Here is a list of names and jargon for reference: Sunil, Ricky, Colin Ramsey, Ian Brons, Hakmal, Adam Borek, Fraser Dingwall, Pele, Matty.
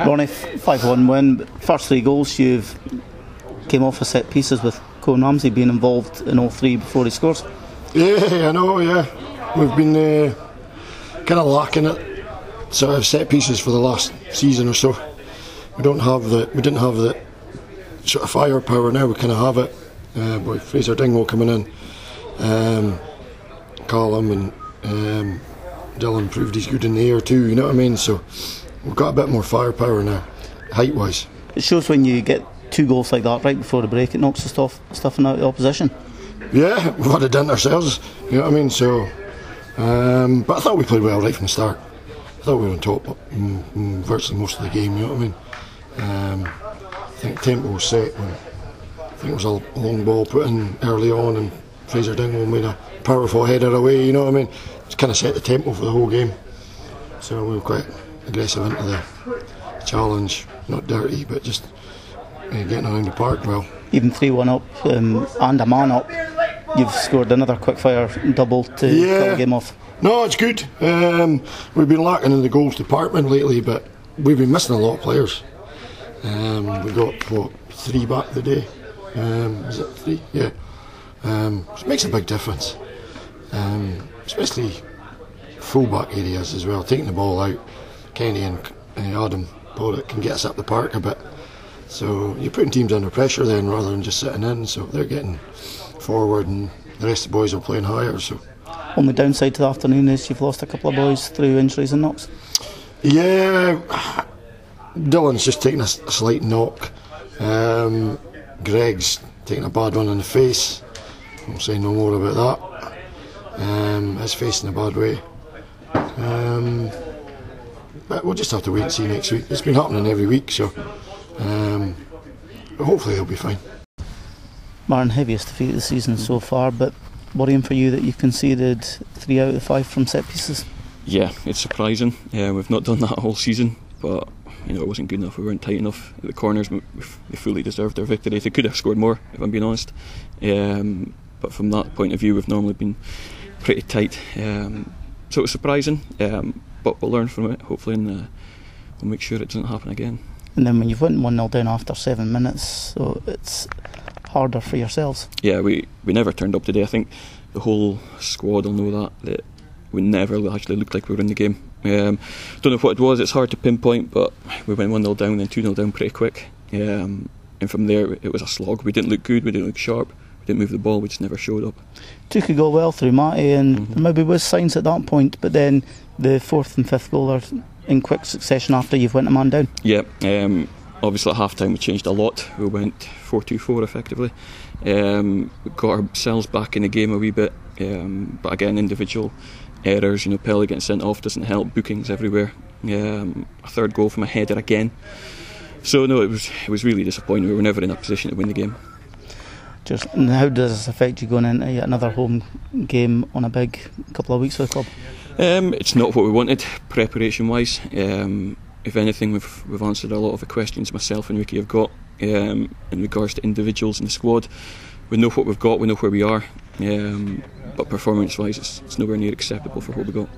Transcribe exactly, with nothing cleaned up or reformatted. Ronnie, five one win. First three goals, you've came off a set pieces with Colin Ramsey being involved in all three before he scores. Yeah, I know, yeah. We've been uh, kind of lacking it, sort of set pieces for the last season or so. We don't have the, we didn't have the sort of firepower. Now we kind of have it. Uh, with Fraser Dingwall coming in, um, Callum and um, Dylan proved he's good in the air too. You know what I mean? So we've got a bit more firepower now, height-wise. It shows when you get two goals like that right before the break. It knocks the stuff stuffing out of the opposition. Yeah, we've had it done ourselves. You know what I mean? So, um, but I thought we played well right from the start. I thought we were on top in, in virtually most of the game. You know what I mean? Um, I think tempo was set. When, I think it was a long ball put in early on, and Fraser Dingwall made a powerful header away. You know what I mean? It's kind of set the tempo for the whole game. So we were quite aggressive into the challenge, not dirty, but just uh, getting around the park well. Even three one up um, and a man up, you've scored another quickfire double to yeah. cut the game off. No, it's good. Um, we've been lacking in the goals department lately, but we've been missing a lot of players. Um, we got what, three back today. Um, is it three? Yeah. Um, it makes a big difference, um, especially full-back areas as well. Taking the ball out, Kenny and uh, Adam Borek can get us up the park a bit. So you're putting teams under pressure then, rather than just sitting in. So they're getting forward, and the rest of the boys are playing higher. So only downside to the afternoon is you've lost a couple of boys through injuries and knocks. Yeah, Dylan's just taking a, a slight knock. Um, Greg's taking a bad one in the face. I'll say no more about that. Um, his face in a bad way. Um, but we'll just have to wait and see next week. It's been happening every week, so um, hopefully he'll be fine. Martin, heaviest defeat of the season so far, but worrying for you that you've conceded three out of the five from set pieces? Yeah, it's surprising. Yeah, we've not done that all season, but you know, it wasn't good enough. We weren't tight enough at the corners. We fully deserved their victory. They could have scored more, if I'm being honest. Um, but from that point of view, we've normally been pretty tight. Um, so it was surprising, um, but we'll learn from it, hopefully, and uh, we'll make sure it doesn't happen again. And then when you've went one nil down after seven minutes, so it's harder for yourselves. Yeah, we, we never turned up today. I think the whole squad will know that, that we never actually looked like we were in the game. Um, don't know what it was, it's hard to pinpoint, but we went one nil down, then two nil down pretty quick. Um, and from there, it was a slog. We didn't look good, we didn't look sharp, we didn't move the ball, we just never showed up. Took a goal well through Matty, and mm-hmm. there maybe was signs at that point, but then the fourth and fifth goal are in quick succession after you've went a man down. Yeah, um, obviously at half-time we changed a lot. We went four two four effectively. Um, we got ourselves back in the game a wee bit, um, but again, individual errors, you know, Pele getting sent off doesn't help, bookings everywhere. Um, a third goal from a header again. So no, it was it was really disappointing. We were never in a position to win the game. Just, and how does this affect you going into another home game on a big couple of weeks for the club? Um, it's not what we wanted, preparation-wise. Um, if anything, we've we've answered a lot of the questions myself and Ricky have got um, in regards to individuals in the squad. We know what we've got, we know where we are. Um, but performance-wise, it's, it's nowhere near acceptable for what we got.